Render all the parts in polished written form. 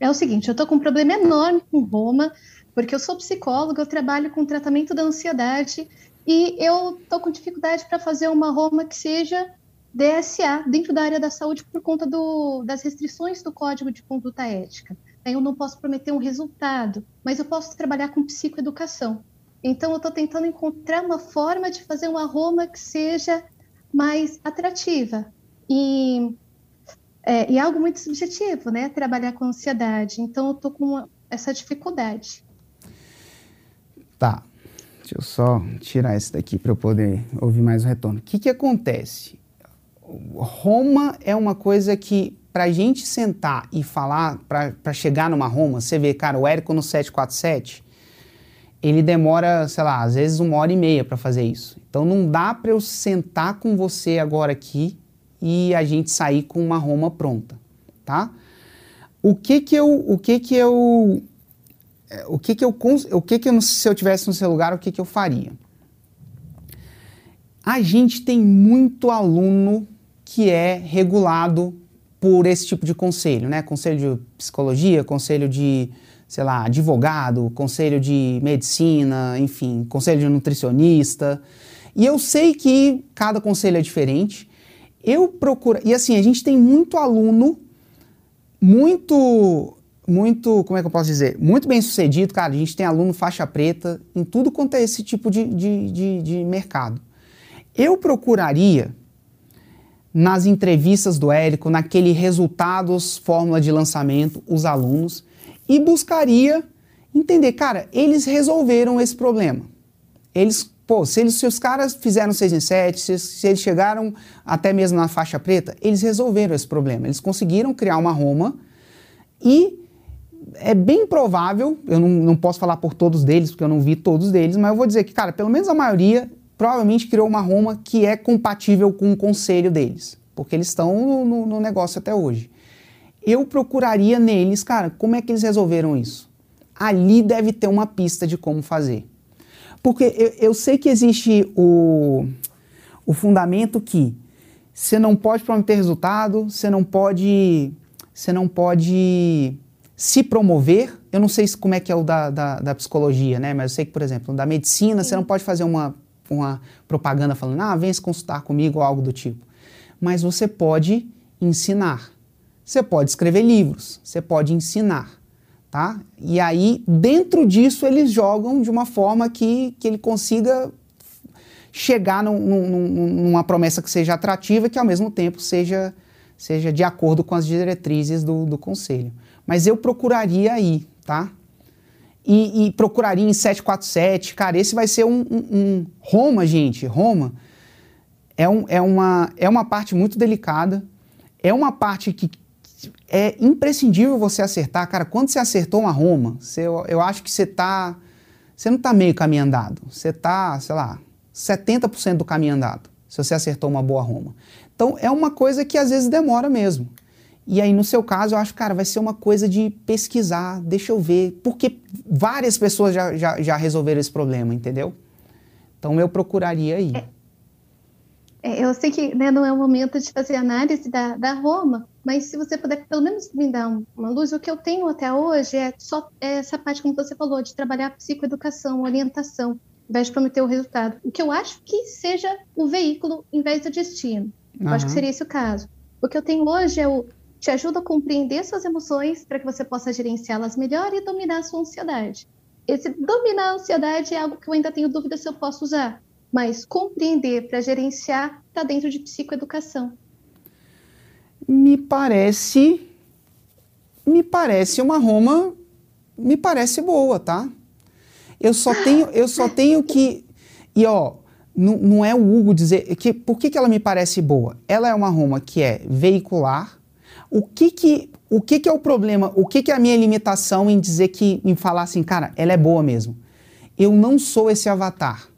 é o seguinte, eu estou com um problema enorme com Roma, porque eu sou psicóloga, eu trabalho com tratamento da ansiedade e eu estou com dificuldade para fazer uma Roma que seja DSA dentro da área da saúde por conta das restrições do Código de Conduta Ética. Eu não posso prometer um resultado, mas eu posso trabalhar com psicoeducação. Então, eu estou tentando encontrar uma forma de fazer uma Roma que seja mais atrativa. E é algo muito subjetivo, né? Trabalhar com ansiedade. Então, eu estou com essa dificuldade. Tá. Deixa eu só tirar esse daqui para eu poder ouvir mais o retorno. O que acontece? Roma é uma coisa que, para a gente sentar e falar, para chegar numa Roma, você vê, cara, o Érico no 747, ele demora, sei lá, às vezes 1h30 para fazer isso. Então não dá para eu sentar com você agora aqui e a gente sair com uma Roma pronta, tá? Se eu tivesse no seu lugar, o que eu faria? A gente tem muito aluno que é regulado por esse tipo de conselho, né? Conselho de psicologia, conselho de, sei lá, advogado, conselho de medicina, enfim, conselho de nutricionista. E eu sei que cada conselho é diferente. Eu procuro... E assim, a gente tem muito aluno, muito, como é que eu posso dizer? Muito bem sucedido, cara. A gente tem aluno faixa preta em tudo quanto é esse tipo de mercado. Eu procuraria, nas entrevistas do Érico, naquele resultados, fórmula de lançamento, os alunos, e buscaria entender, cara, eles resolveram esse problema. Se os caras fizeram 6 em 7, se eles chegaram até mesmo na faixa preta, eles resolveram esse problema. Eles conseguiram criar uma Roma e é bem provável, eu não posso falar por todos deles, porque eu não vi todos deles, mas eu vou dizer que, cara, pelo menos a maioria provavelmente criou uma Roma que é compatível com o conselho deles, porque eles estão no negócio até hoje. Eu procuraria neles, cara, como é que eles resolveram isso? Ali deve ter uma pista de como fazer. Porque eu sei que existe o fundamento que você não pode prometer resultado, você não pode se promover. Eu não sei como é que é o da psicologia, né? Mas eu sei que, por exemplo, da medicina, você não pode fazer uma propaganda falando, vem se consultar comigo ou algo do tipo. Mas você pode ensinar. Você pode escrever livros, você pode ensinar, tá? E aí, dentro disso, eles jogam de uma forma que ele consiga chegar numa promessa que seja atrativa e que, ao mesmo tempo, seja de acordo com as diretrizes do conselho. Mas eu procuraria aí, tá? E procuraria em 747, cara, esse vai ser um Roma, gente. Roma é uma parte muito delicada, é uma parte que é imprescindível você acertar. Cara, quando você acertou uma Roma, eu acho que você não está meio caminho andado, você está, sei lá, 70% do caminho andado, se você acertou uma boa Roma. Então, é uma coisa que às vezes demora mesmo. E aí, no seu caso, eu acho, cara, vai ser uma coisa de pesquisar, deixa eu ver, porque várias pessoas já resolveram esse problema, entendeu? Então, eu procuraria aí. Eu sei que, né, não é o momento de fazer análise da Roma, mas se você puder, pelo menos, me dar uma luz, o que eu tenho até hoje é só essa parte, como você falou, de trabalhar a psicoeducação, orientação, ao invés de prometer o resultado. O que eu acho que seja o veículo em vez do destino. Eu acho que seria esse o caso. O que eu tenho hoje é te ajuda a compreender suas emoções para que você possa gerenciá-las melhor e dominar a sua ansiedade. Esse dominar a ansiedade é algo que eu ainda tenho dúvida se eu posso usar, mas compreender para gerenciar está dentro de psicoeducação. Me parece uma Roma, me parece boa, tá? Eu só tenho que... E ó, não é o Hugo dizer... Por que ela me parece boa? Ela é uma Roma que é veicular. O que é o problema? O que é a minha limitação em dizer em falar assim, cara, ela é boa mesmo? Eu não sou esse avatar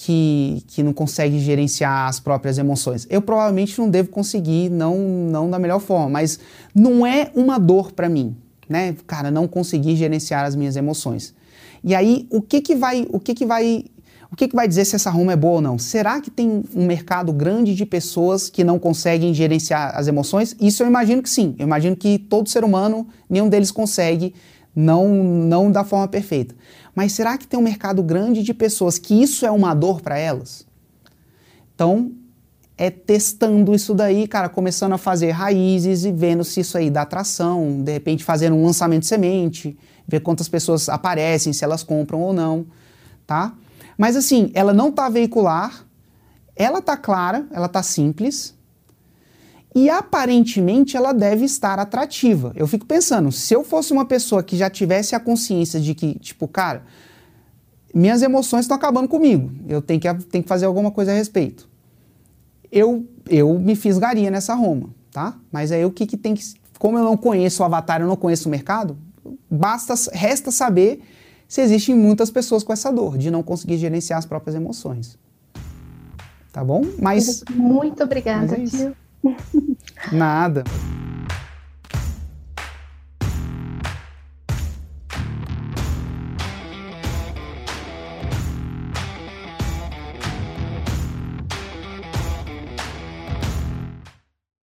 que não consegue gerenciar as próprias emoções. Eu provavelmente não devo conseguir, não da melhor forma, mas não é uma dor para mim, né? Cara, não conseguir gerenciar as minhas emoções. E aí, o que que vai O que vai dizer se essa Roma é boa ou não? Será que tem um mercado grande de pessoas que não conseguem gerenciar as emoções? Isso eu imagino que sim. Eu imagino que todo ser humano, nenhum deles consegue, não da forma perfeita. Mas será que tem um mercado grande de pessoas que isso é uma dor para elas? Então, é testando isso daí, cara, começando a fazer raízes e vendo se isso aí dá tração, de repente fazendo um lançamento de semente, ver quantas pessoas aparecem, se elas compram ou não, tá? Mas assim, ela não tá veicular, ela tá clara, ela tá simples e aparentemente ela deve estar atrativa. Eu fico pensando, se eu fosse uma pessoa que já tivesse a consciência de que, tipo, cara, minhas emoções estão acabando comigo, eu tenho que fazer alguma coisa a respeito. Eu me fisgaria nessa Roma, tá? Mas aí o que tem que... Como eu não conheço o avatar, eu não conheço o mercado, resta saber se existem muitas pessoas com essa dor de não conseguir gerenciar as próprias emoções. Tá bom? Mas... Muito obrigada, tio. Nada.